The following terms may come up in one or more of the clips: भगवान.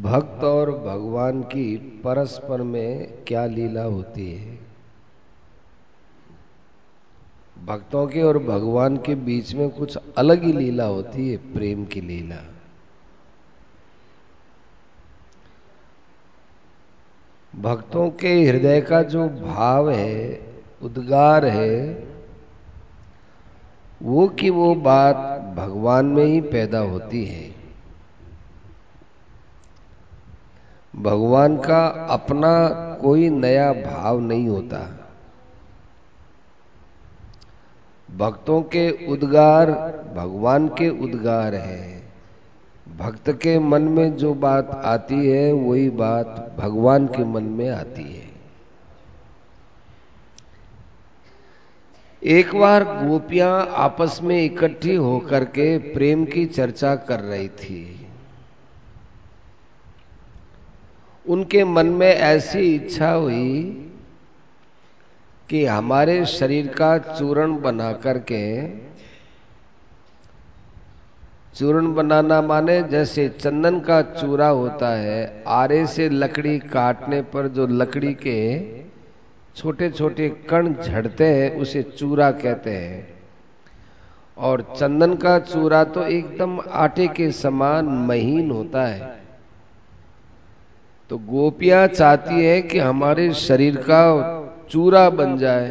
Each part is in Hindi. भक्त और भगवान की परस्पर में क्या लीला होती है? भक्तों के और भगवान के बीच में कुछ अलग ही लीला होती है, प्रेम की लीला। भक्तों के हृदय का जो भाव है, उद्गार है, वो कि वो बात भगवान में ही पैदा होती है। भगवान का अपना कोई नया भाव नहीं होता। भक्तों के उद्गार भगवान के उद्गार है। भक्त के मन में जो बात आती है वही बात भगवान के मन में आती है। एक बार गोपियां आपस में इकट्ठी होकर के प्रेम की चर्चा कर रही थी। उनके मन में ऐसी इच्छा हुई कि हमारे शरीर का चूर्ण बना करके, चूर्ण बनाना माने जैसे चंदन का चूरा होता है, आरे से लकड़ी काटने पर जो लकड़ी के छोटे छोटे कण झड़ते हैं उसे चूरा कहते हैं। और चंदन का चूरा तो एकदम आटे के समान महीन होता है। तो गोपियां चाहती है कि हमारे शरीर का चूरा बन जाए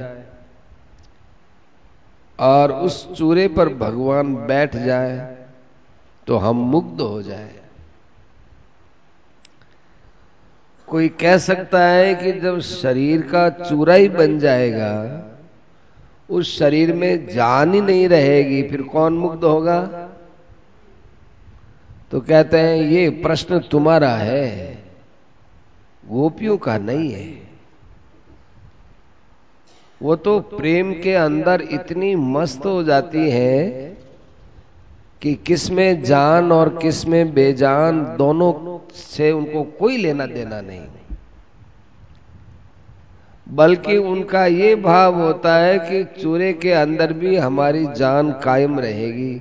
और उस चूरे पर भगवान बैठ जाए तो हम मुग्ध हो जाए। कोई कह सकता है कि जब शरीर का चूरा ही बन जाएगा, उस शरीर में जान ही नहीं रहेगी, फिर कौन मुग्ध होगा? तो कहते हैं ये प्रश्न तुम्हारा है, गोपियों का नहीं है। वो तो प्रेम के अंदर इतनी मस्त हो जाती है कि किस में जान और किस में बेजान, दोनों से उनको कोई लेना देना नहीं। बल्कि उनका ये भाव होता है कि चूरे के अंदर भी हमारी जान कायम रहेगी।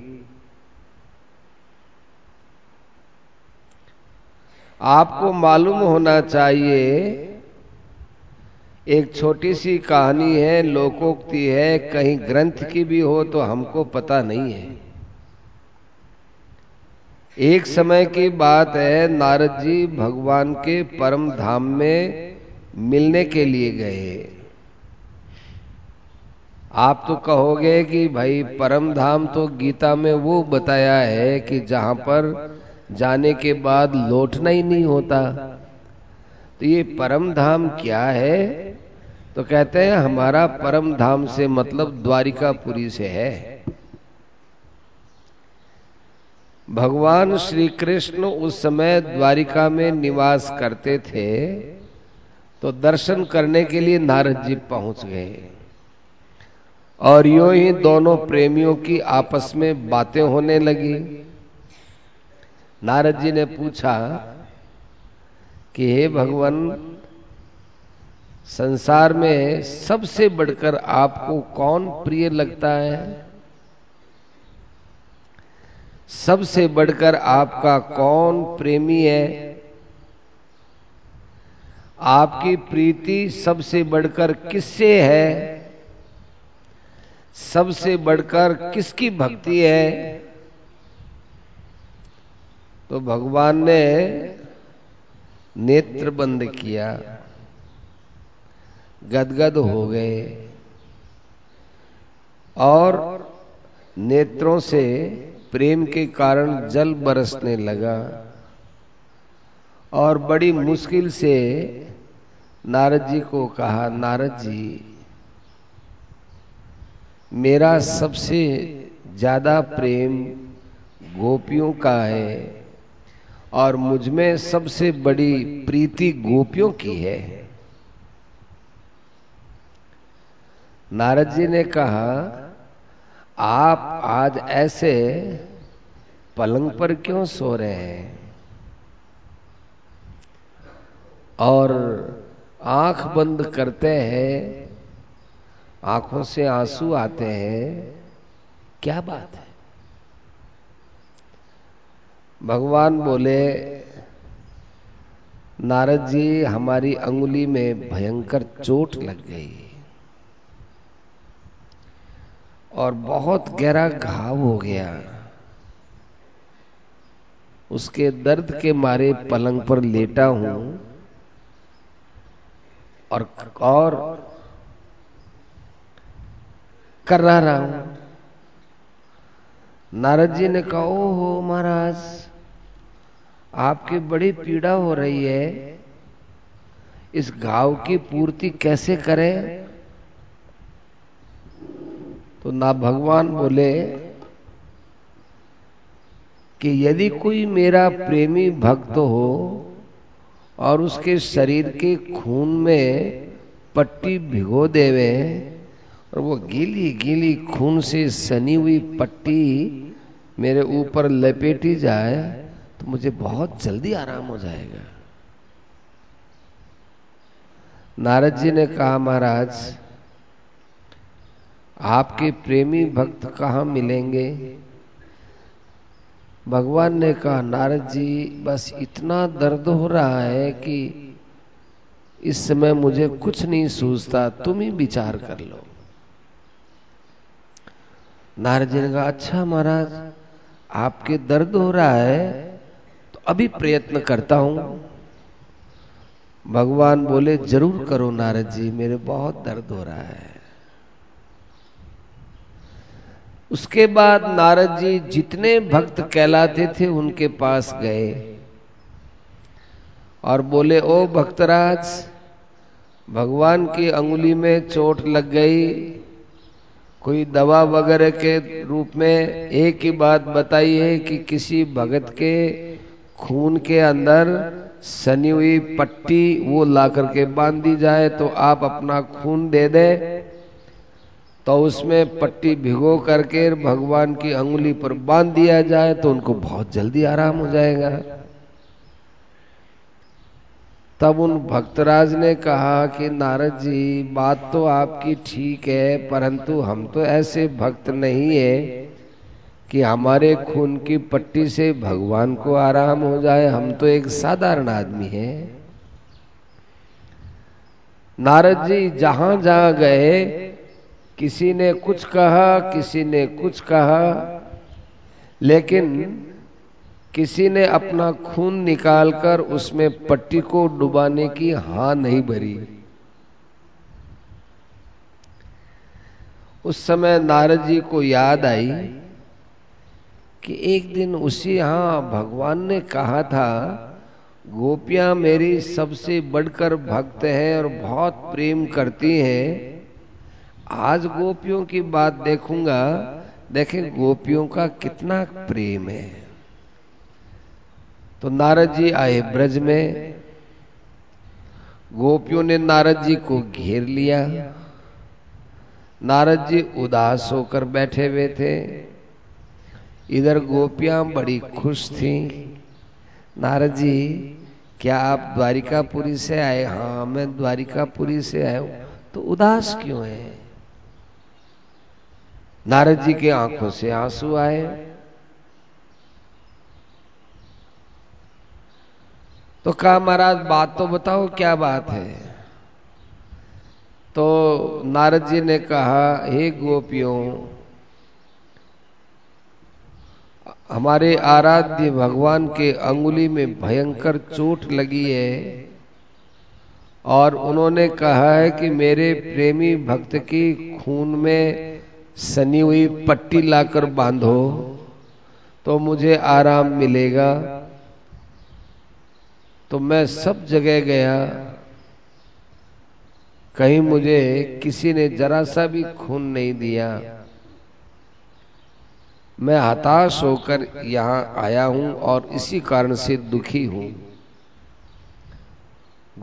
आपको मालूम होना चाहिए, एक छोटी सी कहानी है, लोकोक्ति है, कहीं ग्रंथ की भी हो तो हमको पता नहीं है। एक समय की बात है, नारद जी भगवान के परम धाम में मिलने के लिए गए। आप तो कहोगे कि भाई परम धाम तो गीता में वो बताया है कि जहां पर जाने के बाद लौटना ही नहीं होता, तो ये परम धाम क्या है? तो कहते हैं हमारा परम धाम से मतलब द्वारिकापुरी से है। भगवान श्री कृष्ण उस समय द्वारिका में निवास करते थे, तो दर्शन करने के लिए नारद जी पहुंच गए। और यूं ही दोनों प्रेमियों की आपस में बातें होने लगी। नारद जी ने पूछा कि हे भगवान, संसार में सबसे बढ़कर आपको कौन प्रिय लगता है? सबसे बढ़कर आपका कौन प्रेमी है? आपकी प्रीति सबसे बढ़कर किससे है? सबसे बढ़कर किसकी भक्ति है? तो भगवान ने नेत्र बंद किया, गदगद हो गए और नेत्रों से प्रेम के कारण जल बरसने लगा। और बड़ी मुश्किल से नारद जी को कहा, नारद जी, मेरा सबसे ज्यादा प्रेम गोपियों का है और मुझमें सबसे बड़ी प्रीति गोपियों की है। नारद जी ने कहा, आप आज ऐसे पलंग पर क्यों सो रहे हैं और आंख बंद करते हैं, आंखों से आंसू आते हैं, क्या बात है? भगवान बोले, नारद जी हमारी अंगुली में भयंकर चोट लग गई और बहुत गहरा घाव हो गया। उसके दर्द के मारे पलंग पर लेटा हूं और कर्रा रहा हूं। नारद जी ने कहा, ओहो महाराज, आपकी बड़ी पीड़ा हो रही है, इस घाव की पूर्ति कैसे करें? तो ना भगवान बोले कि यदि कोई मेरा प्रेमी भक्त हो और उसके शरीर के खून में पट्टी भिगो देवे और वो गीली गीली खून से सनी हुई पट्टी मेरे ऊपर लपेटी जाए तो मुझे बहुत जल्दी आराम हो जाएगा। नारद जी ने कहा, महाराज आपके प्रेमी भक्त कहाँ मिलेंगे? भगवान ने कहा, नारद जी बस इतना दर्द हो रहा है कि इस समय मुझे कुछ नहीं सूझता, तुम ही विचार कर लो। नारद जी ने कहा, अच्छा महाराज आपके दर्द हो रहा है तो अभी प्रयत्न करता हूं। भगवान बोले, जरूर करो नारद जी, मेरे बहुत दर्द हो रहा है। उसके बाद नारद जी जितने भक्त कहलाते थे उनके पास गए और बोले, ओ भक्तराज, भगवान की अंगुली में चोट लग गई, कोई दवा वगैरह के रूप में एक ही बात बताइए कि किसी भगत के खून के अंदर सनी हुई पट्टी वो ला करके बांध दी जाए तो आप अपना खून दे दें। तो उसमें पट्टी भिगो करके भगवान की अंगुली पर बांध दिया जाए तो उनको बहुत जल्दी आराम हो जाएगा। तब उन भक्तराज ने कहा कि नारद जी बात तो आपकी ठीक है, परंतु हम तो ऐसे भक्त नहीं है कि हमारे खून की पट्टी से भगवान को आराम हो जाए, हम तो एक साधारण आदमी है। नारद जी जहां जहां गए किसी ने कुछ कहा, किसी ने कुछ कहा, लेकिन किसी ने अपना खून निकालकर उसमें पट्टी को डुबाने की हाँ नहीं भरी। उस समय नारद जी को याद आई कि एक दिन उसी हाँ भगवान ने कहा था, गोपियां मेरी सबसे बढ़कर भक्त हैं और बहुत प्रेम करती हैं, आज गोपियों की बात देखूंगा, देखें गोपियों का कितना प्रेम है। तो नारद जी आए ब्रज में, गोपियों ने नारद जी को घेर लिया। नारद जी उदास होकर बैठे हुए थे, इधर गोपियां बड़ी खुश थीं। नारद जी, क्या आप द्वारिकापुरी से आए? हाँ मैं द्वारिकापुरी से आया हूं। तो उदास क्यों है? नारद जी के आंखों से आंसू आए। तो कहा, महाराज बात तो बताओ, क्या बात है? तो नारद जी ने कहा, हे गोपियों, हमारे आराध्य भगवान के अंगुली में भयंकर चोट लगी है और उन्होंने कहा है कि मेरे प्रेमी भक्त की खून में सनी हुई पट्टी लाकर बांधो तो मुझे आराम मिलेगा। तो मैं सब जगह गया, कहीं मुझे किसी ने जरा सा भी खून नहीं दिया। मैं हताश होकर यहां आया हूं और इसी कारण से दुखी हूं।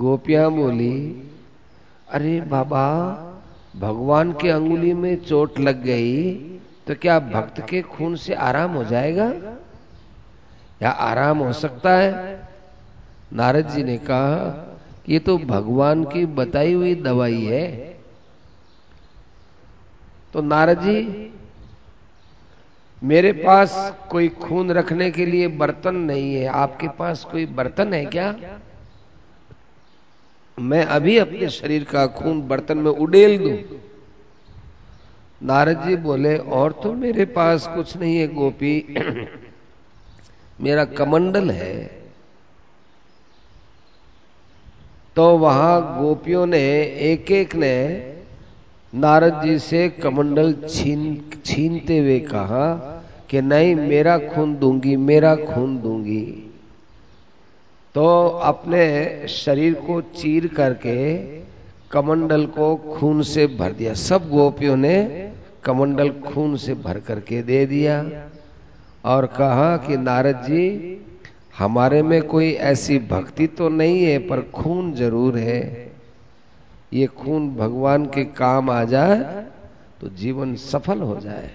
गोपियां बोली, अरे बाबा, भगवान के अंगुली में चोट लग गई तो क्या भक्त के खून से आराम हो जाएगा या आराम हो सकता है? नारद जी ने कहा, ये तो भगवान की बताई हुई दवाई है। तो नारद जी, मेरे पास कोई खून रखने के लिए बर्तन नहीं है, आपके पास कोई बर्तन है क्या? मैं अभी अपने शरीर का खून बर्तन में उड़ेल दूं। नारद जी बोले, और तो मेरे पास कुछ नहीं है गोपी, मेरा कमंडल है। तो वहां गोपियों ने एक एक ने नारद जी से कमंडल छीनते हुए कहा कि नहीं, मेरा खून दूंगी, मेरा खून दूंगी। तो अपने शरीर को चीर करके कमंडल को खून से भर दिया। सब गोपियों ने कमंडल खून से भर करके दे दिया और कहा कि नारद जी, हमारे में कोई ऐसी भक्ति तो नहीं है, पर खून जरूर है। ये खून भगवान के काम आ जाए तो जीवन सफल हो जाए।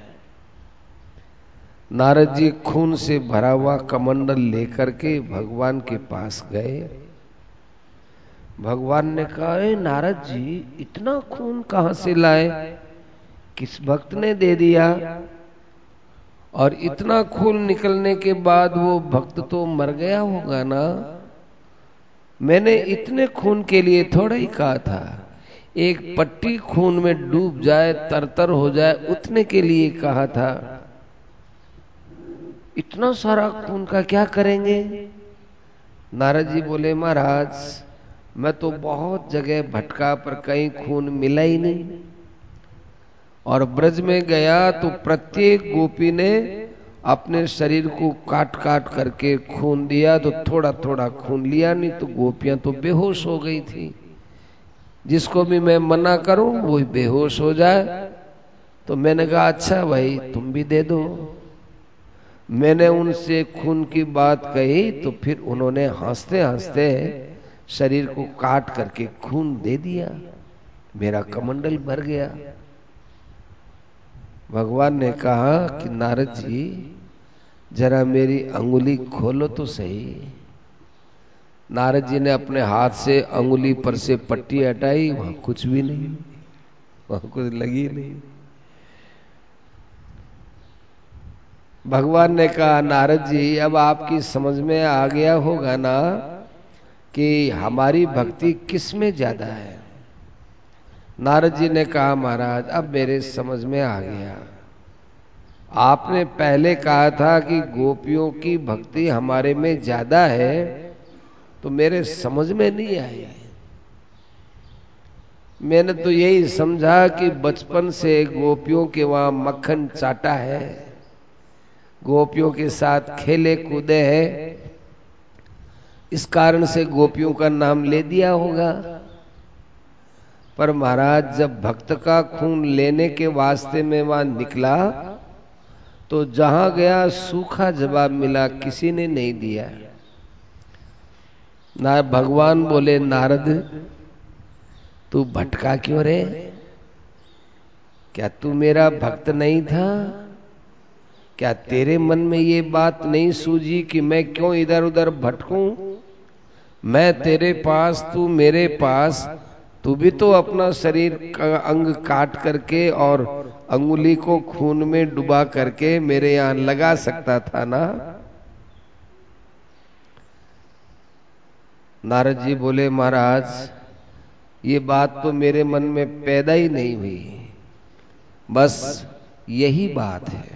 नारद जी खून से भरा हुआ कमंडल लेकर के भगवान के पास गए। भगवान ने कहा, ए नारद जी, इतना खून कहां से लाए? किस भक्त ने दे दिया? और इतना खून निकलने के बाद वो भक्त तो मर गया होगा ना। मैंने इतने खून के लिए थोड़ा ही कहा था, एक पट्टी खून में डूब जाए, तरतर हो जाए, उतने के लिए कहा था। इतना सारा खून का क्या करेंगे? नारद जी बोले, महाराज, मैं तो बहुत जगह भटका पर कहीं खून मिला ही नहीं। और ब्रज में गया तो प्रत्येक गोपी ने अपने शरीर को काट काट करके खून दिया, तो थोड़ा थोड़ा खून लिया, नहीं तो गोपियां तो बेहोश हो गई थी। जिसको भी मैं मना करूं वो बेहोश हो जाए। तो मैंने कहा, अच्छा भाई, तुम भी दे दो। मैंने उनसे खून की बात कही तो फिर उन्होंने हंसते हंसते शरीर को काट करके खून दे दिया। मेरा कमंडल भर गया। भगवान ने कहा कि नारद जी, जरा मेरी अंगुली खोलो तो सही। नारद जी ने अपने हाथ से अंगुली पर से पट्टी हटाई, वहां कुछ भी नहीं, वहां कुछ लगी नहीं। भगवान ने कहा, नारद जी, अब आपकी समझ में आ गया होगा ना कि हमारी भक्ति किस में ज्यादा है। नारद जी ने कहा, महाराज, अब मेरे समझ में आ गया। आपने पहले कहा था कि गोपियों की भक्ति हमारे में ज्यादा है, तो मेरे समझ में नहीं आया। मैंने तो यही समझा कि बचपन से गोपियों के वहां मक्खन चाटा है, गोपियों के साथ खेले कूदे हैं, इस कारण से गोपियों का नाम ले दिया होगा। पर महाराज, जब भक्त का खून लेने के वास्ते में वहां निकला तो जहां गया सूखा जवाब मिला, किसी ने नहीं दिया। ना भगवान बोले, नारद, तू भटका क्यों रे? क्या तू मेरा भक्त नहीं था? क्या तेरे मन में ये बात नहीं सूझी कि मैं क्यों इधर उधर भटकूं? मैं तेरे पास, तू मेरे पास, तू भी तो अपना शरीर का अंग काट करके और अंगुली को खून में डुबा करके मेरे यहां लगा सकता था ना। नारद जी बोले, महाराज, ये बात तो मेरे मन में पैदा ही नहीं हुई, बस यही बात है।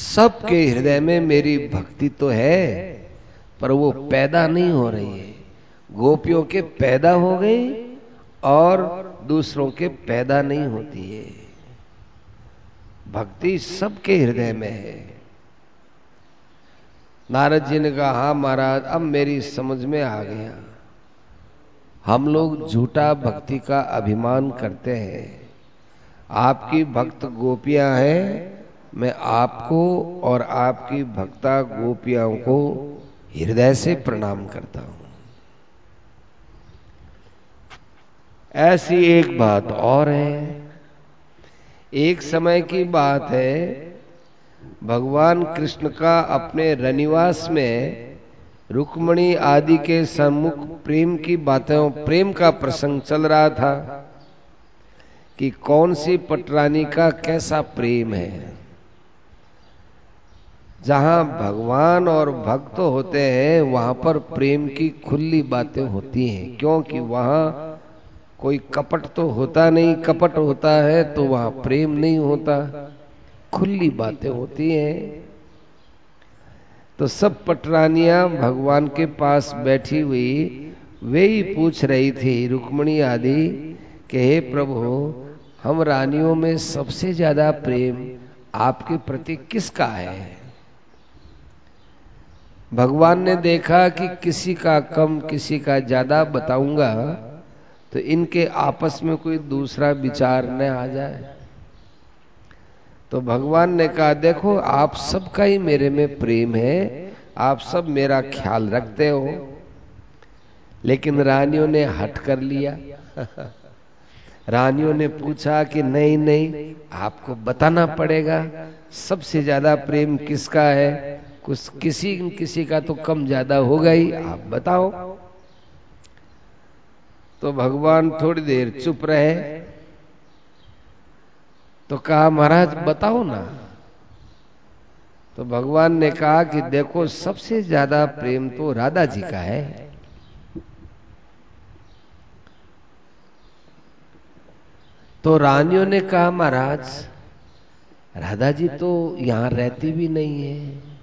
सबके हृदय में मेरी भक्ति तो है, पर वो पैदा नहीं हो रही है। गोपियों के पैदा हो गई और दूसरों के पैदा नहीं होती है। भक्ति सबके हृदय में है। नारद जी ने कहा, हां महाराज, अब मेरी समझ में आ गया। हम लोग झूठा भक्ति का अभिमान करते हैं। आपकी भक्त गोपियां हैं, मैं आपको और आपकी भक्ता गोपियाओं को हृदय से प्रणाम करता हूं। ऐसी एक बात और है। एक समय की बात है, भगवान कृष्ण का अपने रनिवास में रुक्मणी आदि के सम्मुख प्रेम की बातें, प्रेम का प्रसंग चल रहा था कि कौन सी पटरानी का कैसा प्रेम है। जहां भगवान और भक्त होते हैं वहां पर प्रेम की खुली बातें होती हैं, क्योंकि वहां कोई कपट तो होता नहीं। कपट होता है तो वहां प्रेम नहीं होता, खुली बातें होती हैं। तो सब पटरानियां भगवान के पास बैठी हुई वे ही पूछ रही थी रुक्मिणी आदि कि हे प्रभु, हम रानियों में सबसे ज्यादा प्रेम आपके प्रति किसका है। भगवान ने देखा कि किसी का कम किसी का ज्यादा बताऊंगा तो इनके आपस में कोई दूसरा विचार न आ जाए। तो भगवान ने कहा, देखो आप सबका ही मेरे में प्रेम है, आप सब मेरा ख्याल रखते हो, लेकिन रानियों ने हट कर लिया। रानियों ने पूछा कि नहीं नहीं, आपको बताना पड़ेगा सबसे ज्यादा प्रेम किसका है। कुछ किसी किसी का तो कम ज्यादा होगा ही, आप बताओ। तो भगवान थोड़ी देर चुप रहे, तो कहा महाराज बताओ ना। तो भगवान ने कहा कि देखो सबसे ज्यादा प्रेम तो राधा जी का है। तो रानियों ने कहा महाराज राधा जी तो यहां रहती भी नहीं है,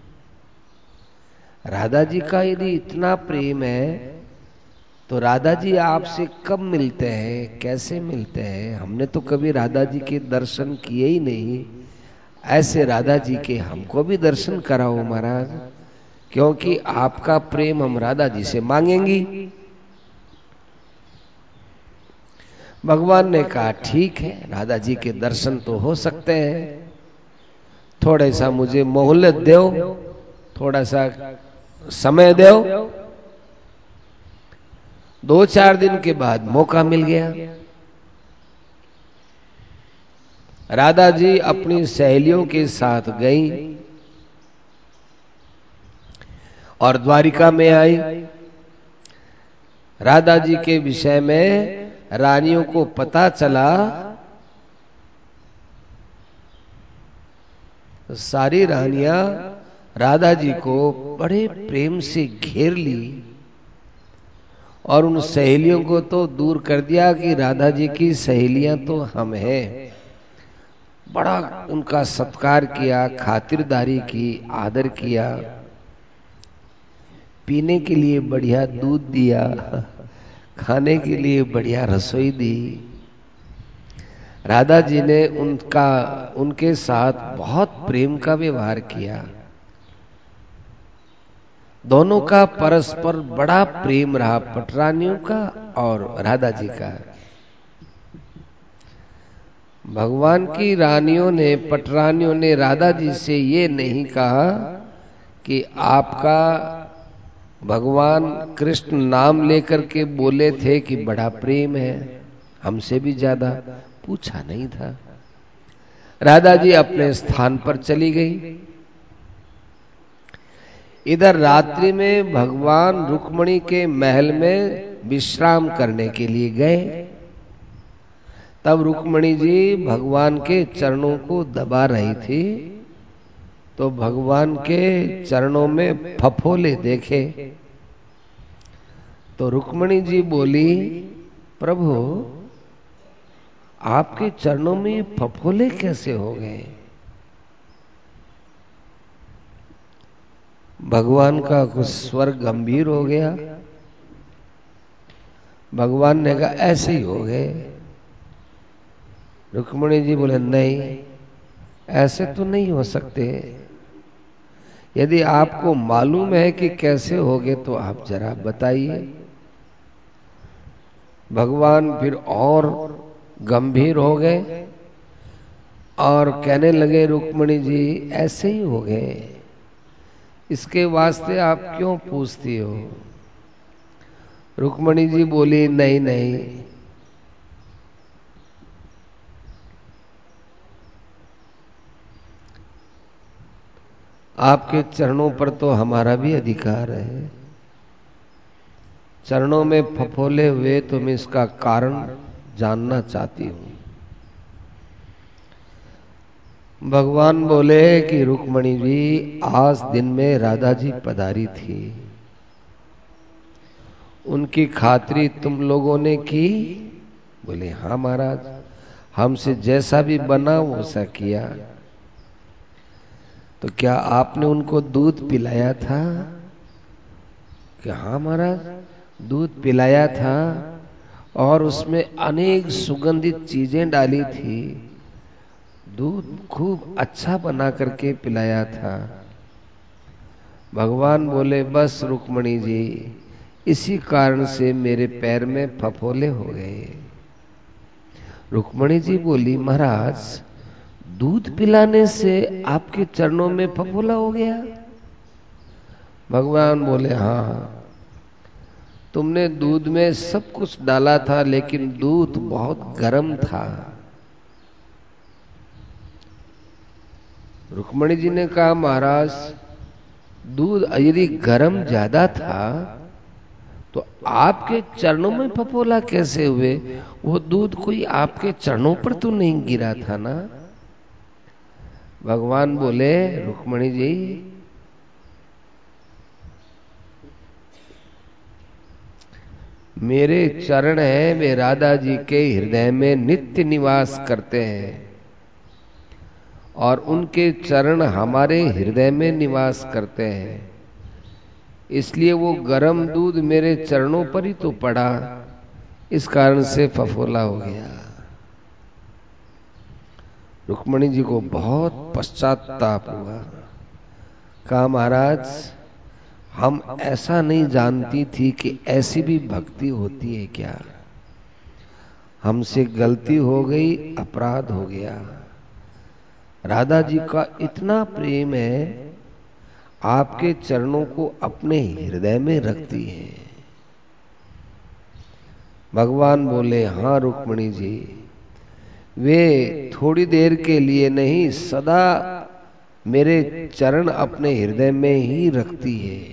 राधा जी का यदि इतना प्रेम है तो राधा जी आपसे कब मिलते हैं, कैसे मिलते हैं। हमने तो कभी राधा जी के दर्शन किए ही नहीं, ऐसे राधा जी के हमको भी दर्शन कराओ महाराज, क्योंकि आपका प्रेम हम राधा जी से मांगेंगी। भगवान ने कहा ठीक है, राधा जी के दर्शन तो हो सकते हैं, थोड़ा सा मुझे मोहलत दो, थोड़ा सा समय दो। 2-4 दिन के बाद मौका मिल गया। राधा जी अपनी सहेलियों के साथ गई और द्वारिका में आई। राधा जी के विषय में रानियों को पता चला, सारी रानियां राधा जी को बड़े प्रेम से घेर ली और उन सहेलियों को तो दूर कर दिया कि राधा जी की सहेलियां तो हम हैं। बड़ा उनका सत्कार किया, खातिरदारी की, आदर किया, पीने के लिए बढ़िया दूध दिया, खाने के लिए बढ़िया रसोई दी। राधा जी ने उनके साथ बहुत प्रेम का व्यवहार किया। दोनों का परस्पर बड़ा प्रेम रहा, पटरानियों का और राधा जी का। भगवान की रानियों ने पटरानियों ने राधा जी से ये नहीं कहा कि आपका भगवान कृष्ण नाम लेकर के बोले थे कि बड़ा प्रेम है, हमसे भी ज्यादा, पूछा नहीं था। राधा जी अपने स्थान पर चली गई। इधर रात्रि में भगवान रुक्मिणी के महल में विश्राम करने के लिए गए, तब रुक्मिणी जी भगवान के चरणों को दबा रही थी, तो भगवान के चरणों में फफोले देखे। तो रुक्मिणी जी बोली, प्रभु आपके चरणों में फफोले कैसे हो गए। भगवान का कुछ स्वर गंभीर हो गया। भगवान ने कहा ऐसे ही हो गए। रुक्मिणी जी बोले नहीं, ऐसे तो नहीं हो सकते, यदि आपको मालूम है कि कैसे हो गए तो आप जरा बताइए। भगवान फिर और गंभीर हो गए और कहने लगे रुक्मिणी जी ऐसे ही हो गए, इसके वास्ते आप क्यों पूछती हो। रुक्मिणी जी बोली नहीं नहीं, आपके चरणों पर तो हमारा भी अधिकार है, चरणों में फफोले हुए तो मैं इसका कारण जानना चाहती हूं। भगवान बोले कि रुक्मणी जी, आज दिन में राधा जी पधारी थी, उनकी खातिरी तुम लोगों ने की? बोले हाँ महाराज, हमसे जैसा भी बना वैसा किया। तो क्या आपने उनको दूध पिलाया था? कि हाँ महाराज, दूध पिलाया था और उसमें अनेक सुगंधित चीजें डाली थी, दूध खूब अच्छा बना करके पिलाया था। भगवान बोले बस रुक्मणी जी, इसी कारण से मेरे पैर में फफोले हो गए। रुक्मणी जी बोली महाराज, दूध पिलाने से आपके चरणों में फफोला हो गया? भगवान बोले हाँ, तुमने दूध में सब कुछ डाला था लेकिन दूध बहुत गर्म था। रुक्मणी जी ने कहा महाराज, दूध यदि गर्म ज्यादा था तो आपके चरणों में फफोला कैसे हुए? वो दूध कोई आपके चरणों पर तो नहीं गिरा था ना। भगवान बोले रुक्मणी जी, मेरे चरण हैं, वे राधा जी के हृदय में नित्य निवास करते हैं और उनके चरण हमारे हृदय में निवास करते हैं, इसलिए वो गर्म दूध मेरे चरणों पर ही तो पड़ा, इस कारण से फफोला हो गया। रुक्मणी जी को बहुत पश्चाताप हुआ। कहा महाराज, हम ऐसा नहीं जानती थी कि ऐसी भी भक्ति होती है क्या, हमसे गलती हो गई, अपराध हो गया। राधा जी का इतना प्रेम है, आपके चरणों को अपने हृदय में रखती है। भगवान बोले हाँ रुक्मणी जी, वे थोड़ी देर के लिए नहीं, सदा मेरे चरण अपने हृदय में ही रखती है।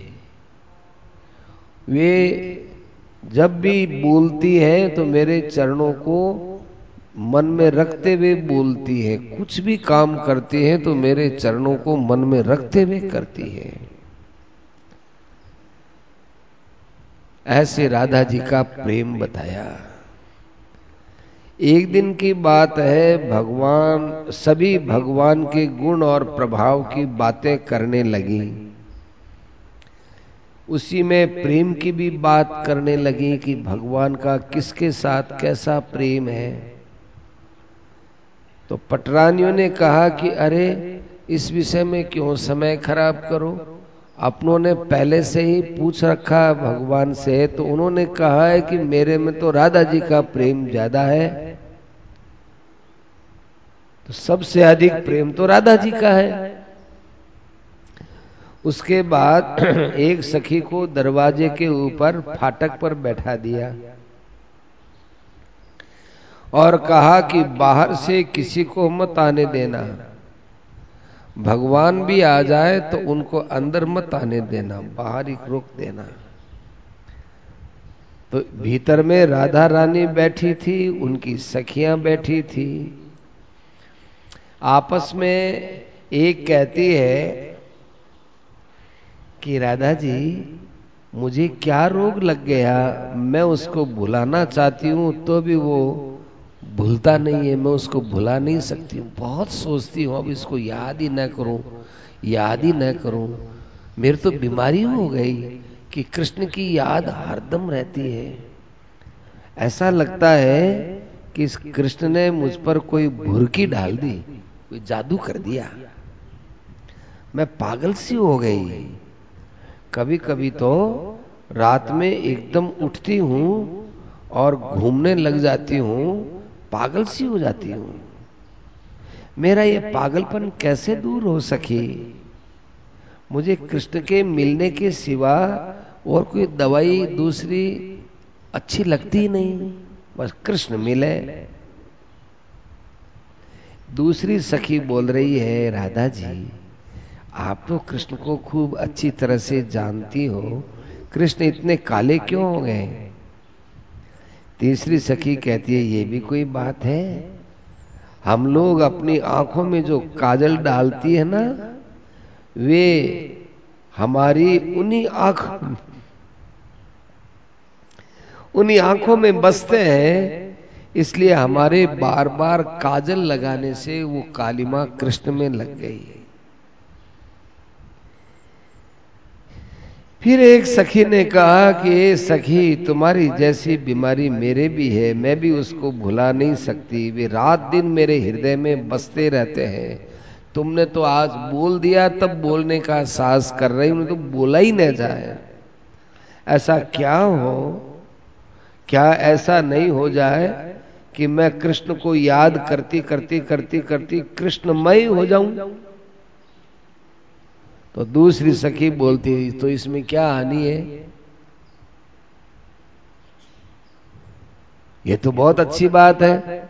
वे जब भी बोलती हैं तो मेरे चरणों को मन में रखते हुए बोलती है, कुछ भी काम करती है तो मेरे चरणों को मन में रखते हुए करती है। ऐसे राधा जी का प्रेम बताया। एक दिन की बात है, भगवान सभी भगवान के गुण और प्रभाव की बातें करने लगी, उसी में प्रेम की भी बात करने लगी कि भगवान का किसके साथ कैसा प्रेम है। तो पटरानियों ने कहा कि अरे इस विषय में क्यों समय खराब करो, अपनों ने पहले से ही पूछ रखा भगवान से। तो उन्होंने कहा है कि मेरे में तो राधा जी का प्रेम ज्यादा है, तो सबसे अधिक प्रेम तो राधा जी का है। उसके बाद एक सखी को दरवाजे के ऊपर फाटक पर बैठा दिया और कहा कि बाहर से किसी को मत आने देना, भगवान भी आ जाए तो उनको अंदर मत आने देना, बाहर ही रोक देना। तो भीतर में राधा रानी बैठी थी, उनकी सखियां बैठी थी, आपस में एक कहती है कि राधा जी मुझे क्या रोग लग गया, मैं उसको भुलाना चाहती हूं तो भी वो भूलता नहीं है, मैं उसको भुला नहीं सकती हूँ, बहुत सोचती हूँ, अब इसको याद ही ना करूँ, याद ही ना करूँ, मेरे तो बीमारी हो गई कि कृष्ण की याद हरदम रहती है, ऐसा लगता है कि इस कृष्ण ने मुझ पर कोई भुरकी डाल दी, कोई जादू कर दिया, मैं पागल सी हो गई। कभी कभी तो रात में एकदम उठती हूँ और घूमने लग जाती हूँ, पागल सी हो जाती हूं, मेरा ये पागलपन कैसे दूर हो सके, मुझे कृष्ण के मिलने के सिवा और कोई दवाई दूसरी अच्छी लगती नहीं, बस कृष्ण मिले। दूसरी सखी बोल रही है राधा जी, आप तो कृष्ण को खूब अच्छी तरह से जानती हो, कृष्ण इतने काले क्यों हो गए? तीसरी सखी कहती है ये भी कोई बात है, हम लोग अपनी आंखों में जो काजल डालती है ना, वे हमारी उन्हीं आंखों में बसते हैं, इसलिए हमारे बार बार काजल लगाने से वो काली मां कृष्ण में लग गई। फिर एक सखी ने कहा कि ए सखी, तुम्हारी जैसी बीमारी मेरे भी है, मैं भी उसको भुला नहीं सकती, वे रात दिन मेरे हृदय में बसते रहते हैं। तुमने तो आज बोल दिया, तब बोलने का साहस कर रही, उन्हें तो बोला ही नहीं जाए। ऐसा क्या हो, क्या ऐसा नहीं हो जाए कि मैं कृष्ण को याद करती करती करती करती कृष्णमय हो जाऊं? तो दूसरी सखी बोलती है, तो इसमें क्या हानि है, ये तो बहुत अच्छी बात है।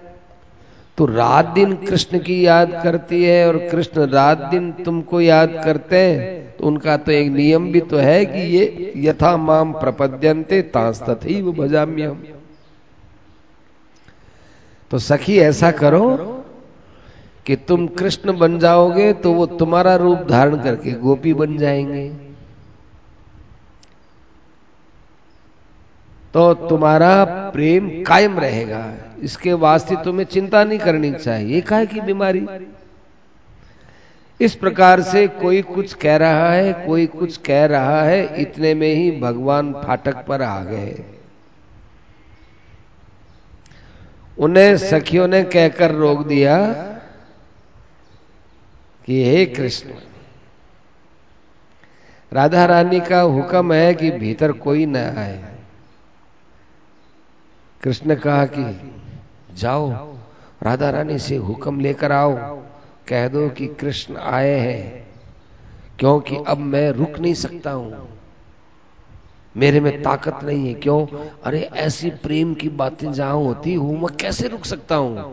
तो रात दिन कृष्ण की याद करती है और कृष्ण रात दिन तुमको याद करते हैं, तो उनका तो एक नियम भी तो है कि ये यथा माम प्रपद्यन्ते तांस्तथैव भजाम्यहम्। तो सखी ऐसा करो कि तुम कृष्ण बन जाओगे तो वो तुम्हारा रूप धारण करके गोपी बन जाएंगे, तो तुम्हारा प्रेम कायम रहेगा। इसके वास्ते तुम्हें चिंता नहीं करनी चाहिए, काहे की बीमारी। इस प्रकार से कोई कुछ कह रहा है, कोई कुछ कह रहा है, इतने में ही भगवान फाटक पर आ गए। उन्हें सखियों ने कहकर रोक दिया कि हे कृष्ण, राधा रानी का हुक्म है कि भीतर कोई न आए। कृष्ण ने कहा कि जाओ, राधा रानी से हुक्म लेकर आओ, कह दो कि कृष्ण आए हैं, क्योंकि अब मैं रुक नहीं सकता हूं, मेरे में ताकत नहीं है। क्यों? अरे ऐसी प्रेम की बातें जहां होती हूं मैं कैसे रुक सकता हूं?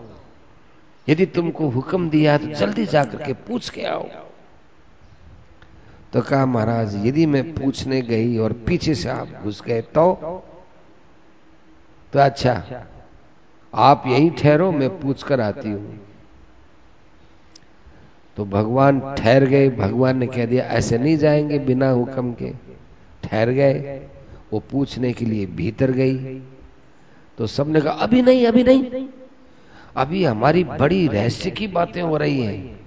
यदि तुमको हुक्म दिया तो जल्दी जाकर के पूछ के आओ। तो कहा महाराज, यदि मैं पूछने गई और पीछे से आप घुस गए तो अच्छा, आप यहीं ठहरो, मैं पूछ कर आती हूं। तो भगवान ठहर गए। भगवान ने कह दिया ऐसे नहीं जाएंगे बिना हुक्म के। ठहर गए, वो पूछने के लिए भीतर गई। तो सबने कहा अभी नहीं, अभी नहीं, अभी हमारी बड़ी रहस्य की बातें हो रही हैं,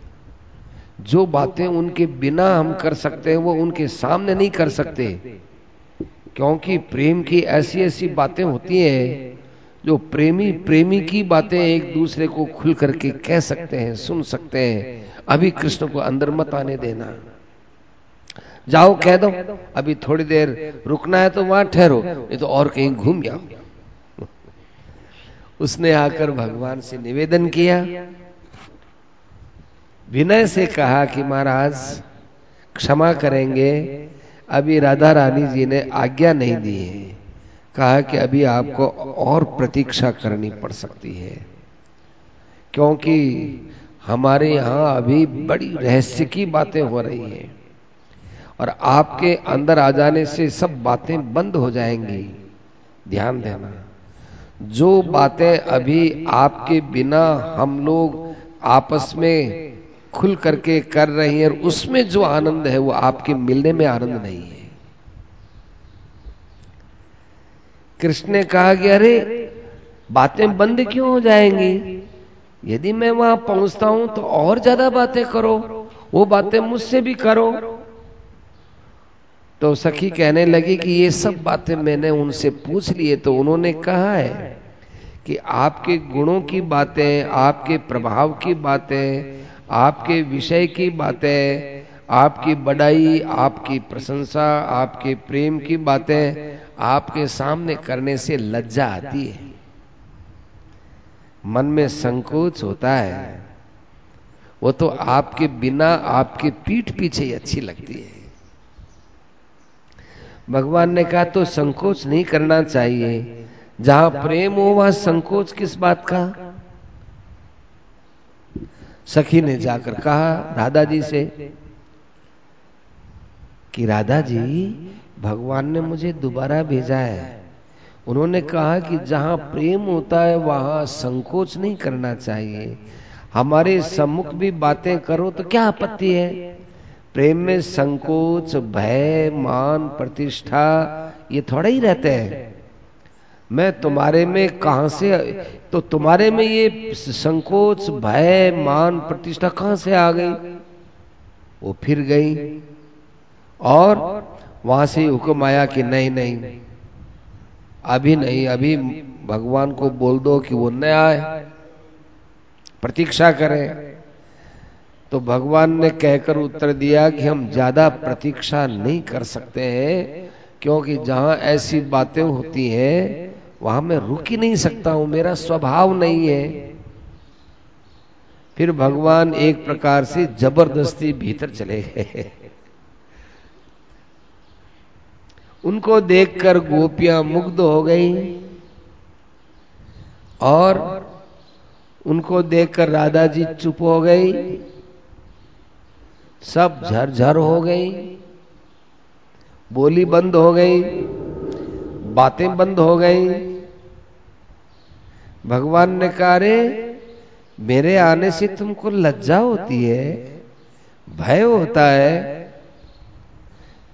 जो बातें उनके बिना हम कर सकते हैं वो उनके सामने नहीं कर सकते, क्योंकि प्रेम की ऐसी ऐसी बातें होती हैं जो प्रेमी प्रेमी की बातें एक दूसरे को खुल करके कह सकते हैं, सुन सकते हैं। अभी कृष्ण को अंदर मत आने देना, जाओ कह दो, अभी थोड़ी देर रुकना है तो वहां ठहरो, नहीं तो और कहीं घूम जाओ। उसने आकर भगवान से निवेदन किया, विनय से कहा कि महाराज क्षमा करेंगे, अभी राधा रानी जी ने आज्ञा नहीं दी है, कहा कि अभी आपको और प्रतीक्षा करनी पड़ सकती है, क्योंकि हमारे यहाँ अभी बड़ी रहस्य की बातें हो रही हैं और आपके अंदर आ जाने से सब बातें बंद हो जाएंगी। ध्यान देना, जो बातें अभी आपके बिना हम लोग आपस में खुल करके कर रहे हैं, और उसमें जो आनंद है वो आपके मिलने में आनंद नहीं है। कृष्ण ने कहा कि अरे बातें बंद क्यों हो जाएंगी, यदि मैं वहां पहुंचता हूं तो और ज्यादा बातें करो, वो बातें मुझसे भी करो। तो सखी कहने लगी कि ये सब बातें मैंने उनसे पूछ लिए, तो उन्होंने कहा है कि आपके गुणों की बातें, आपके प्रभाव की बातें, आपके विषय की बातें, आपकी बड़ाई, आपकी प्रशंसा, आपके प्रेम की बातें आपके सामने करने से लज्जा आती है, मन में संकोच होता है, वो तो आपके बिना आपके पीठ पीछे ही अच्छी लगती है। भगवान ने कहा तो संकोच नहीं करना चाहिए, जहां प्रेम हो वहां संकोच किस बात का। सखी ने जाकर कहा राधा जी से कि राधा जी, भगवान ने मुझे दोबारा भेजा है, उन्होंने कहा कि जहां प्रेम होता है वहां संकोच नहीं करना चाहिए, हमारे सम्मुख भी बातें करो तो क्या आपत्ति है। प्रेम में संकोच, भय, मान, प्रतिष्ठा ये थोड़े ही रहते हैं। मैं तुम्हारे में कहां से, तो तुम्हारे में ये संकोच, भय, मान, प्रतिष्ठा कहां से आ गई? वो फिर गई और वहां से हुक्म आया कि नहीं नहीं, अभी नहीं, अभी भगवान को बोल दो कि वो न आए, प्रतीक्षा करें। तो भगवान ने कहकर उत्तर दिया कि हम ज्यादा प्रतीक्षा नहीं कर सकते हैं, क्योंकि जहां ऐसी बातें होती हैं वहां मैं रुक ही नहीं सकता हूं, मेरा स्वभाव नहीं है। फिर भगवान एक प्रकार से जबरदस्ती भीतर चले गए। उनको देखकर गोपियां मुग्ध हो गई और उनको देखकर राधा जी चुप हो गई, सब झरझर हो गई, बोली बंद हो गई, बातें बंद हो गई। भगवान ने कहा रे, मेरे आने से तुमको लज्जा होती है, भय होता है।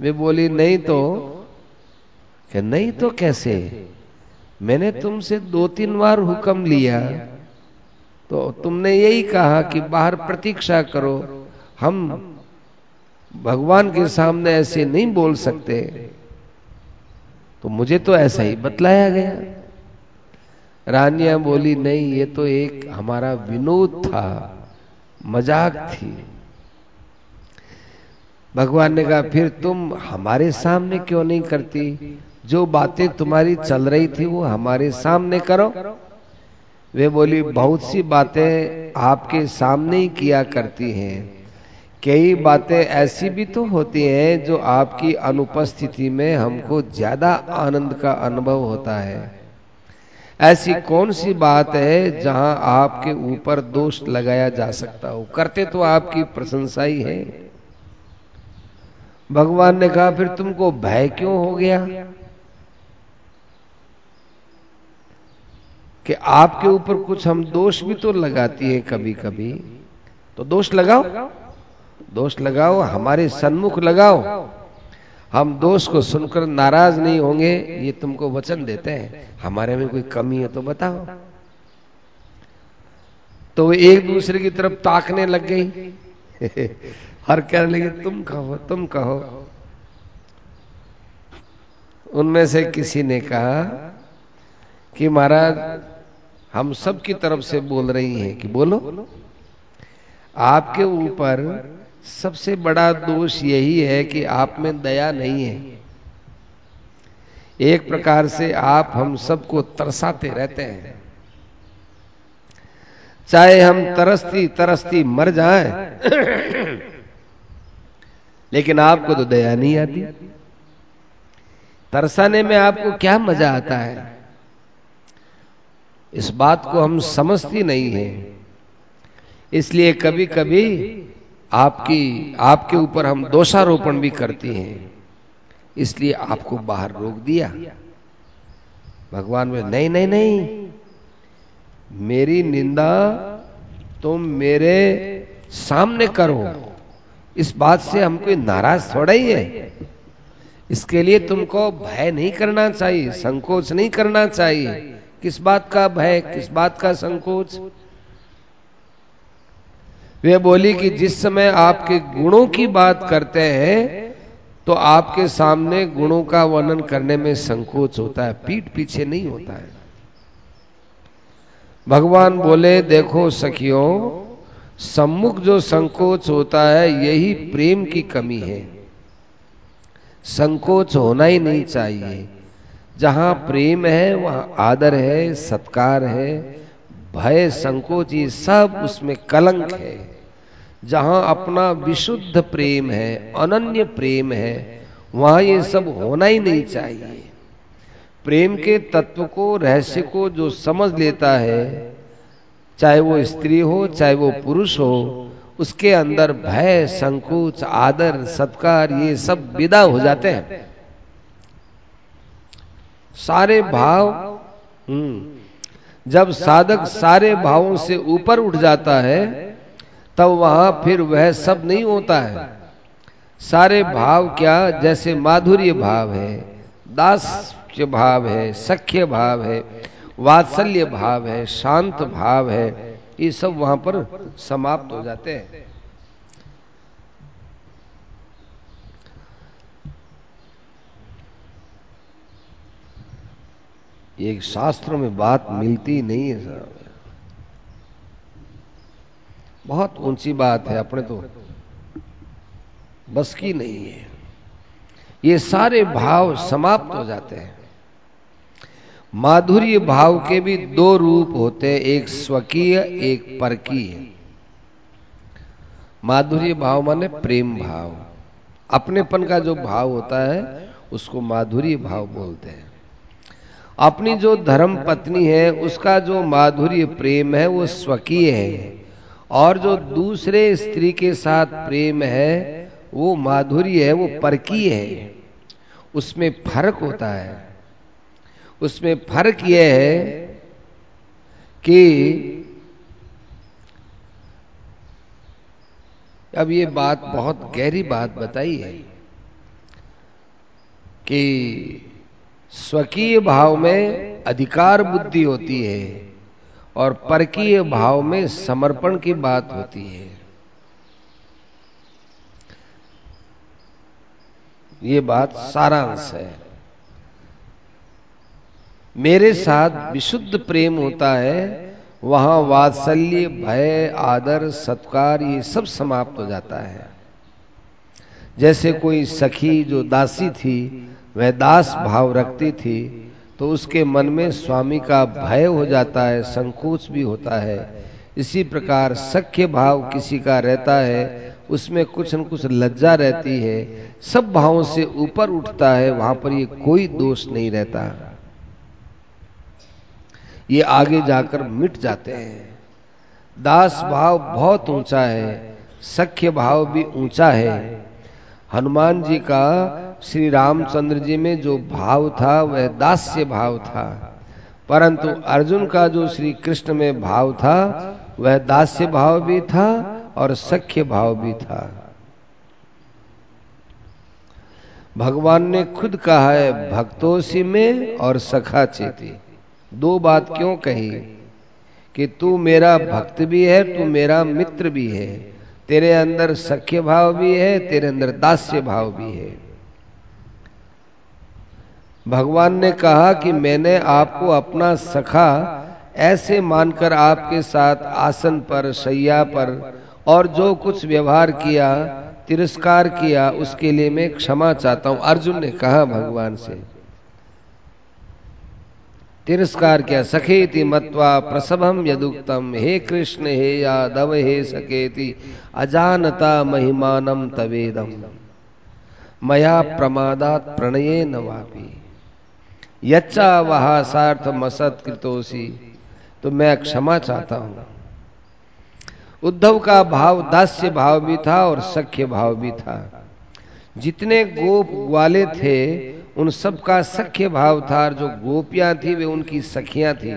वे बोली नहीं तो, कि नहीं तो कैसे, मैंने तुमसे 2-3 बार हुक्म लिया तो तुमने यही कहा कि बाहर प्रतीक्षा करो, हम भगवान के सामने ऐसे नहीं बोल सकते, तो मुझे तो ऐसा ही बतलाया गया। रानियां बोली नहीं, ये तो एक हमारा विनोद था, मजाक थी। भगवान ने कहा फिर तुम हमारे सामने क्यों नहीं करती, जो बातें तुम्हारी चल रही थी वो हमारे सामने करो। वे बोली बहुत सी बातें आपके सामने ही किया करती हैं, कई बातें ऐसी भी तो होती हैं जो आपकी अनुपस्थिति में हमको ज्यादा आनंद का अनुभव होता है। ऐसी कौन सी बात है जहां आपके ऊपर दोष लगाया जा सकता हो, करते तो आपकी प्रशंसा ही है। भगवान ने कहा फिर तुमको भय क्यों हो गया कि आपके ऊपर कुछ हम दोष भी तो लगाती है कभी कभी, तो दोष लगाओ, दोष लगाओ, हमारे सन्मुख लगाओ, हम दोष को सुनकर नाराज नहीं होंगे, ये तुमको वचन देते हैं। हमारे में कोई कमी है तो बताओ। तो वे एक दूसरे की तरफ ताकने लग गई और कहने लगी तुम कहो, तुम कहो। उनमें से किसी ने कहा कि महाराज हम सब की तरफ से बोल रही हैं कि बोलो, आपके ऊपर सबसे बड़ा दोष यही है कि आप में दया नहीं है। एक प्रकार से आप हम सबको तरसाते रहते हैं, चाहे हम तरसती तरसती मर जाएं, लेकिन आपको तो दया नहीं आती। तरसाने में आपको क्या मजा आता है, इस बात को हम समझती नहीं है। इसलिए कभी कभी आपके ऊपर हम दोषारोपण भी करती हैं, इसलिए आपको बाहर रोक दिया। भगवान में नहीं नहीं नहीं, मेरी निंदा तुम मेरे सामने करो, इस बात से हम कोई नाराज थोड़ा ही है। इसके लिए तुमको भय नहीं करना चाहिए, संकोच नहीं करना चाहिए। किस बात का भय, किस बात का संकोच? वे बोली कि जिस समय आपके गुणों की बात करते हैं तो आपके सामने गुणों का वर्णन करने में संकोच होता है, पीठ पीछे नहीं होता है। भगवान बोले देखो सखियों, सम्मुख जो संकोच होता है यही प्रेम की कमी है। संकोच होना ही नहीं चाहिए। जहां प्रेम है वहां आदर है, सत्कार है। भय, संकोच ये सब उसमें कलंक है। जहां अपना विशुद्ध प्रेम है, अनन्य प्रेम है, वहां ये सब होना ही नहीं चाहिए। प्रेम के तत्व को, रहस्य को जो समझ लेता है, चाहे वो स्त्री हो चाहे वो पुरुष हो, उसके अंदर भय, संकोच, आदर, सत्कार ये सब विदा हो जाते हैं। सारे भाव जब साधक सारे भावों से ऊपर उठ जाता है तब वहां फिर वह सब नहीं होता है। सारे भाव क्या, जैसे माधुर्य भाव है, दास्य भाव है, सख्य भाव है, वात्सल्य भाव है, शांत भाव है, ये सब वहां पर समाप्त हो जाते हैं। ये शास्त्रों में बात मिलती नहीं है सर, बहुत ऊंची बात है, अपने तो बस की नहीं है। ये सारे भाव समाप्त हो जाते हैं। माधुर्य भाव के भी दो रूप होते हैं, एक स्वकीय एक परकीय। माधुर्य भाव माने प्रेम भाव, अपनेपन का जो भाव होता है उसको माधुर्य भाव बोलते हैं। अपनी जो धर्म पत्नी है उसका जो माधुर्य प्रेम है वो स्वकीय है, और जो दूसरे स्त्री के साथ प्रेम है वो माधुर्य है, वो परकीय है। उसमें फर्क होता है। उसमें फर्क यह है कि अब ये बात बहुत गहरी बात बताई है कि स्वकीय भाव में अधिकार बुद्धि होती है और परकीय भाव में समर्पण की बात होती है। ये बात सारांश है। मेरे साथ विशुद्ध प्रेम होता है, वहां वात्सल्य, भय, आदर, सत्कार ये सब समाप्त हो जाता है। जैसे कोई सखी जो दासी थी वह दास भाव रखती थी, तो उसके मन में स्वामी का भय हो जाता है, संकोच भी होता है। इसी प्रकार सख्य भाव किसी का रहता है, उसमें कुछ न कुछ लज्जा रहती है, सब भावों से ऊपर उठता है, वहां पर ये कोई दोष नहीं रहता, ये आगे जाकर मिट जाते हैं। दास भाव बहुत ऊंचा है, सख्य भाव भी ऊंचा है। हनुमान जी का श्री रामचंद्र जी में जो भाव था वह दास्य भाव था, परंतु अर्जुन का जो श्री कृष्ण में भाव था वह दास्य भाव भी था और सख्य भाव भी था। भगवान ने खुद कहा है भक्तोसी में और सखा चेती, दो बात क्यों कही कि तू मेरा भक्त भी है, तू मेरा मित्र भी है, तेरे अंदर सख्य भाव भी है, तेरे अंदर दास्य भाव भी है। भगवान ने कहा कि मैंने आपको अपना सखा ऐसे मानकर आपके साथ आसन पर, शैया पर और जो कुछ व्यवहार किया, तिरस्कार किया, उसके लिए मैं क्षमा चाहता हूं। अर्जुन ने कहा भगवान से, तिरस्कार किया, सखेति मत्वा प्रसभम यदुक्तम, हे कृष्ण हे यादव हे सखेति अजानता महिमानम तवेदम मया प्रमादात प्रणये नवापी यच्चा वहा सार्थ मसत कृतोसी। तो मैं क्षमा चाहता हूं। उद्धव का भाव दास्य भाव भी था और सख्य भाव भी था। जितने गोप ग्वाले थे उन सबका सख्य भाव था, और जो गोपियां थी वे उनकी सखियां थी,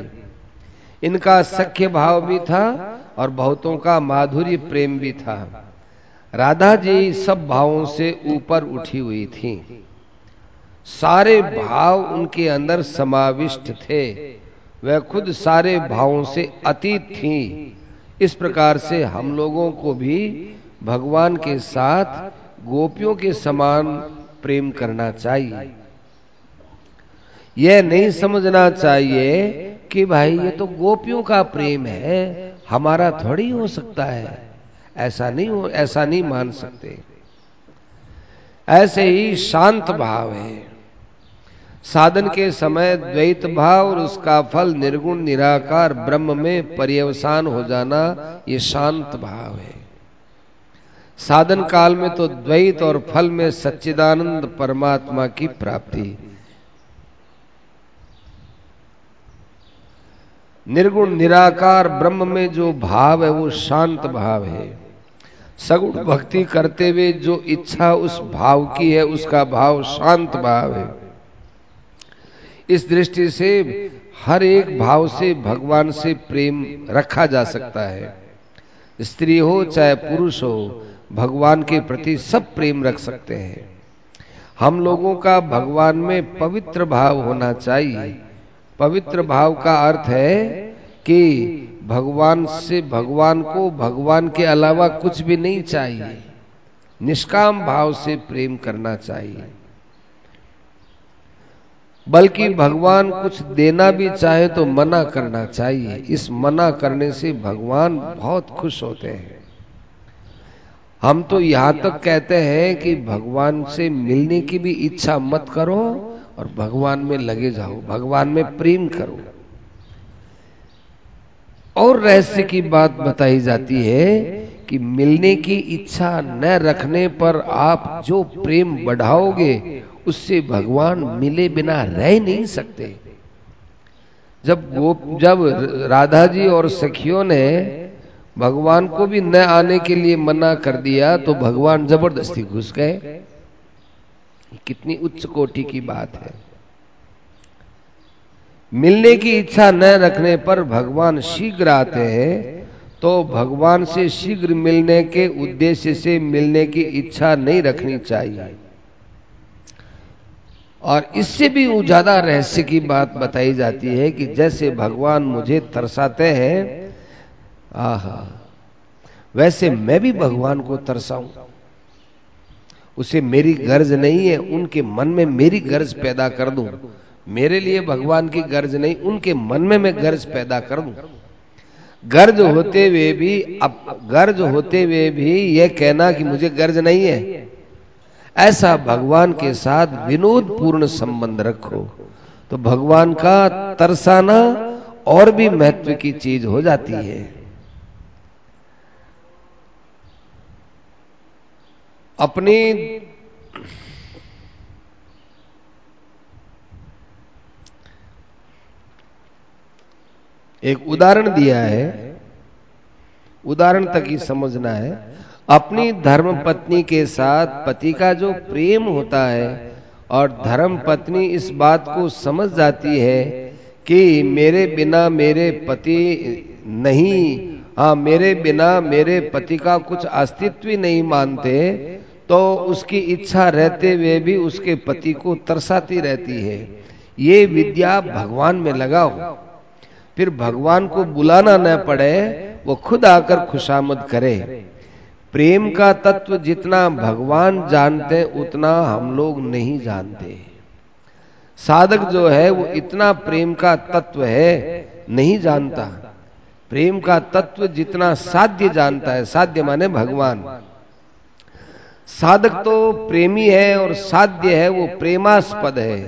इनका सख्य भाव भी था और बहुतों का माधुर्य प्रेम भी था। राधा जी सब भावों से ऊपर उठी हुई थी, सारे भाव उनके अंदर समाविष्ट थे, वह खुद सारे भावों से अतीत थी। इस प्रकार से हम लोगों को भी भगवान के साथ गोपियों के समान प्रेम करना चाहिए। यह नहीं समझना चाहिए कि भाई ये तो गोपियों का प्रेम है, हमारा थोड़ी हो सकता है, ऐसा नहीं हो, ऐसा नहीं मान सकते। ऐसे ही शांत भाव है। साधन के समय द्वैत भाव और उसका फल निर्गुण निराकार ब्रह्म में पर्यवसान हो जाना, ये शांत भाव है। साधन काल में तो द्वैत और फल में सच्चिदानंद परमात्मा की प्राप्ति, निर्गुण निराकार ब्रह्म में जो भाव है वो शांत भाव है। सगुण भक्ति करते हुए जो इच्छा उस भाव की है उसका भाव शांत भाव है। इस दृष्टि से हर एक भाव से भगवान से प्रेम रखा जा सकता है। स्त्री हो चाहे पुरुष हो, भगवान के प्रति सब प्रेम रख सकते हैं। हम लोगों का भगवान में पवित्र भाव होना चाहिए। पवित्र भाव का अर्थ है कि भगवान से, भगवान को, भगवान के अलावा कुछ भी नहीं चाहिए। निष्काम भाव से प्रेम करना चाहिए, बल्कि भगवान कुछ देना भी चाहे तो मना करना चाहिए। इस मना करने से भगवान बहुत खुश होते हैं। हम तो यहाँ तक कहते हैं कि भगवान से मिलने की भी इच्छा मत करो और भगवान में लगे जाओ, भगवान में प्रेम करो। और रहस्य की बात बताई जाती है कि मिलने की इच्छा न रखने पर आप जो प्रेम बढ़ाओगे उससे भगवान मिले बिना रह नहीं सकते। जब राधा जी और सखियों ने भगवान को भी न आने के लिए मना कर दिया तो भगवान जबरदस्ती घुस गए। कितनी उच्च कोटि की बात है। मिलने की इच्छा न रखने पर भगवान शीघ्र आते हैं, तो भगवान से शीघ्र मिलने के उद्देश्य से मिलने की इच्छा नहीं रखनी चाहिए। और इससे भी ज्यादा रहस्य की बात बताई जाती है कि जैसे भगवान मुझे तरसाते हैं, आहा, वैसे मैं भी भगवान को तरसाऊं। उसे मेरी गर्ज नहीं है, उनके मन में मेरी गर्ज पैदा कर दूं। मेरे लिए भगवान की गर्ज नहीं, उनके मन में मैं गर्ज पैदा कर दूं। गर्ज होते हुए भी यह कहना कि मुझे गर्ज नहीं है, ऐसा भगवान के साथ विनोदपूर्ण संबंध रखो तो भगवान का तरसाना और भी महत्व की चीज हो जाती है। अपनी एक उदाहरण दिया है, उदाहरण तक ही समझना है। अपनी धर्म पत्नी के साथ पति का जो प्रेम होता है और धर्म पत्नी इस बात को समझ जाती है कि मेरे बिना मेरे पति नहीं, हाँ, मेरे बिना मेरे पति का कुछ अस्तित्व ही नहीं मानते, तो उसकी इच्छा रहते हुए भी उसके पति को तरसाती रहती है। ये विद्या भगवान में लगाओ, फिर भगवान को बुलाना न पड़े, वो खुद आकर खुशामद करे। प्रेम का तत्व जितना भगवान जानते उतना हम लोग नहीं जानते। साधक जो है वो इतना प्रेम का तत्व है नहीं जानता। प्रेम का तत्व जितना साध्य जानता है, साध्य माने भगवान। साधक तो प्रेमी है और साध्य है वो प्रेमास्पद है।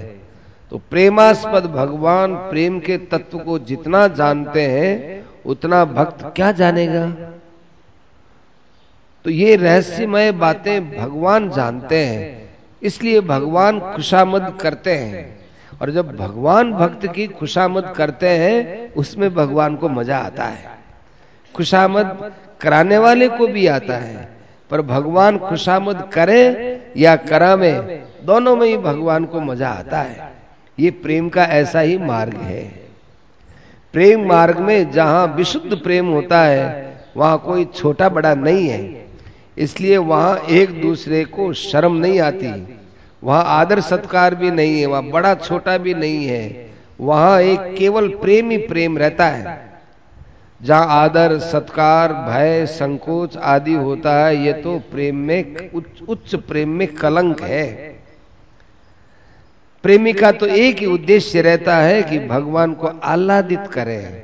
तो प्रेमास्पद भगवान प्रेम के तत्व को जितना जानते हैं उतना भक्त क्या जानेगा। तो ये रहस्यमय बातें भगवान जानते हैं, इसलिए भगवान खुशामद करते हैं। और जब भगवान भक्त की खुशामद करते हैं उसमें भगवान को मजा आता है। खुशामद कराने वाले को भी आता है, पर भगवान खुशामद करे या करावे, दोनों में ही भगवान को मजा आता है। ये प्रेम का ऐसा ही मार्ग है। प्रेम मार्ग में जहां विशुद्ध प्रेम होता है वहां कोई छोटा बड़ा नहीं है, इसलिए वहां एक दूसरे को शर्म नहीं आती, वहां आदर सत्कार भी नहीं है, वहां बड़ा छोटा भी नहीं है, वहां एक केवल प्रेम ही प्रेम रहता है। जहां आदर सत्कार, भय, संकोच आदि होता है, ये तो प्रेम में उच्च प्रेम में कलंक है। प्रेमी का तो एक ही उद्देश्य रहता है कि भगवान को आह्लादित करें,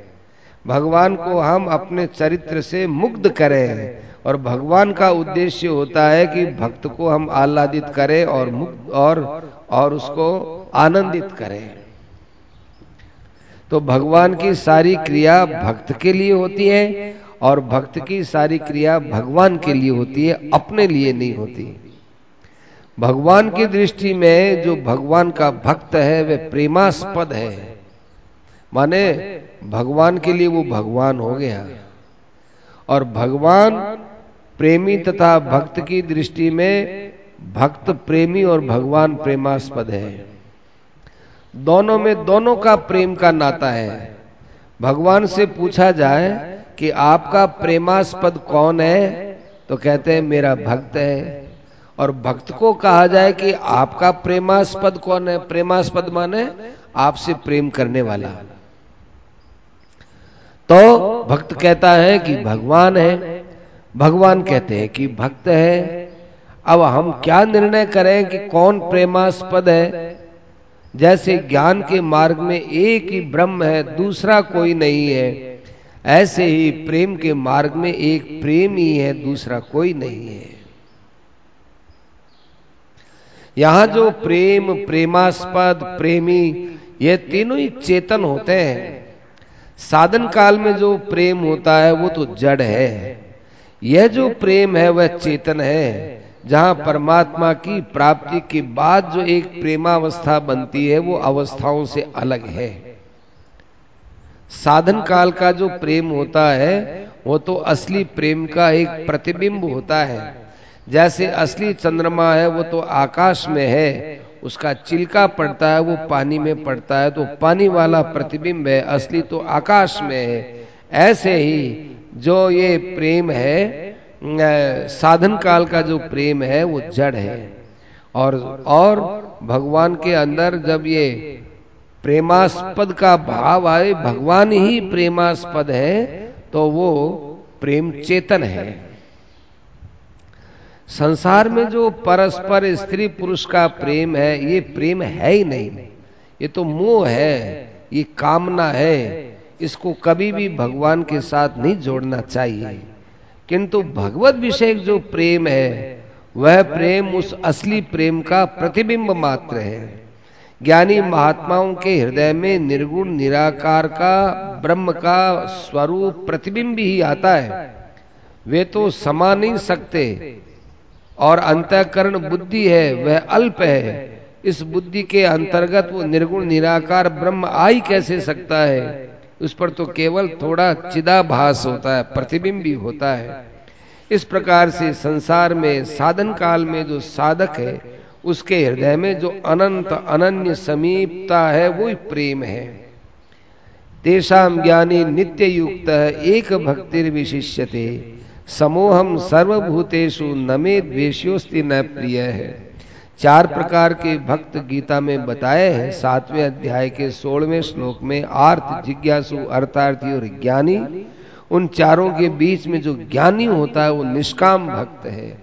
भगवान को हम अपने चरित्र से मुग्ध करें। और भगवान का उद्देश्य होता है कि भक्त को हम आह्लादित करें और मुग्ध और उसको आनंदित करें। तो भगवान की सारी क्रिया भक्त के लिए होती है और भक्त की सारी क्रिया भगवान के लिए होती है, अपने लिए नहीं होती। भगवान की दृष्टि में जो भगवान का भक्त है वह प्रेमास्पद है, माने भगवान के लिए वो भगवान हो गया। और भगवान प्रेमी तथा भक्त की दृष्टि में भक्त प्रेमी और भगवान प्रेमास्पद है। दोनों में दोनों का प्रेम का नाता है। भगवान से पूछा जाए कि आपका प्रेमास्पद कौन है, तो कहते हैं मेरा भक्त है। और भक्त को कहा जाए कि आपका प्रेमास्पद कौन है, प्रेमास्पद माने आपसे प्रेम करने वाला, तो भक्त कहता है कि भगवान है, भगवान कहते हैं कि भक्त है। अब हम क्या निर्णय करें कि कौन प्रेमास्पद है? जैसे ज्ञान के मार्ग में एक ही ब्रह्म है, दूसरा कोई नहीं है, ऐसे ही प्रेम के मार्ग में एक प्रेम ही है, दूसरा कोई नहीं है। यहां जो प्रेम, प्रेमास्पद, प्रेमी, ये तीनों ही चेतन होते हैं। साधन काल में जो प्रेम होता है वो तो जड़ है, यह जो प्रेम है वह चेतन है। जहाँ परमात्मा की प्राप्ति के बाद जो एक प्रेमावस्था बनती है वो अवस्थाओं से अलग है। साधन काल का जो प्रेम होता है वो तो असली प्रेम का एक प्रतिबिंब होता है। जैसे असली चंद्रमा है वो तो आकाश में है, उसका चिलका पड़ता है वो पानी में पड़ता है, तो पानी वाला प्रतिबिंब है, असली तो आकाश में है। ऐसे ही जो ये प्रेम है, साधन काल का जो प्रेम है वो जड़ है। और भगवान के अंदर जब ये प्रेमास्पद का भाव आए, भगवान ही प्रेमास्पद है, तो वो प्रेम चेतन है। संसार में जो परस्पर स्त्री पुरुष का प्रेम है, ये प्रेम है ही नहीं, ये तो मोह है, ये कामना है। इसको कभी भी भगवान के साथ नहीं जोड़ना चाहिए। किंतु भगवत विषय जो प्रेम है वह प्रेम उस असली प्रेम का प्रतिबिंब मात्र है। ज्ञानी महात्माओं के हृदय में निर्गुण निराकार का ब्रह्म का स्वरूप प्रतिबिंब ही आता है। वे तो समा नहीं सकते, और अंतःकरण बुद्धि है वह अल्प है। इस बुद्धि के अंतर्गत वो निर्गुण निराकार ब्रह्म आ ही कैसे सकता है? उस पर तो केवल थोड़ा चिदाभास होता है, प्रतिबिंब भी होता है। इस प्रकार से संसार में साधन काल में जो साधक है उसके हृदय में जो अनंत अनन्य समीपता है वो प्रेम है। तेषाम ज्ञानी नित्य युक्त एक भक्तिर विशिष्यते समोहम सर्वभूतेषु नमे द्वेष्योस्ति न प्रिय है। चार प्रकार के भक्त गीता में बताए हैं। 7वें अध्याय के 16वें श्लोक में आर्त, जिज्ञासु, अर्थार्थी और ज्ञानी, उन चारों के बीच में जो ज्ञानी होता है वो निष्काम भक्त है,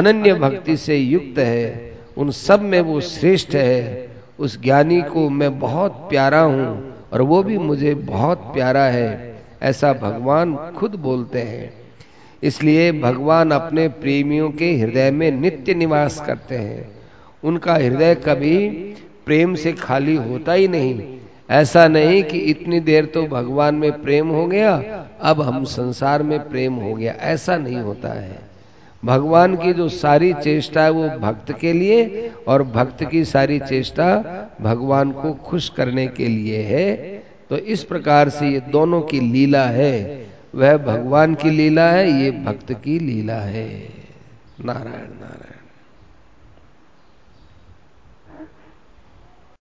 अनन्य भक्ति से युक्त है, उन सब में वो श्रेष्ठ है। उस ज्ञानी को मैं बहुत प्यारा हूँ और वो भी मुझे बहुत प्यारा है, ऐसा भगवान खुद बोलते हैं। इसलिए भगवान अपने प्रेमियों के हृदय में नित्य निवास करते हैं। उनका हृदय कभी प्रेम से खाली होता ही नहीं। ऐसा नहीं कि इतनी देर तो भगवान में प्रेम हो गया, अब हम संसार में प्रेम हो गया, ऐसा नहीं होता है। भगवान की जो सारी चेष्टा है वो भक्त के लिए, और भक्त की सारी चेष्टा भगवान को खुश करने के लिए है। तो इस प्रकार से ये दोनों की लीला है। वह भगवान की लीला है, ये भक्त की लीला है। नारायण नारायण।